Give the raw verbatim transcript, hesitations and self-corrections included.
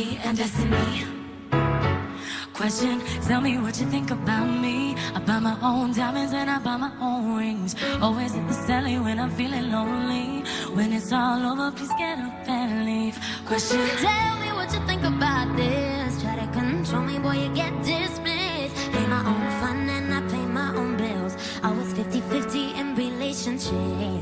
identity and destiny. Question, tell me what you think about me. I buy my own diamonds and I buy my own rings. Always in the celly when I'm feeling lonely. When it's all over, please get up and leave. Question, tell me what you think about this. Try to control me, boy, you get dismissed. Pay my own fun and I pay my own bills. I was fifty fifty in relationships.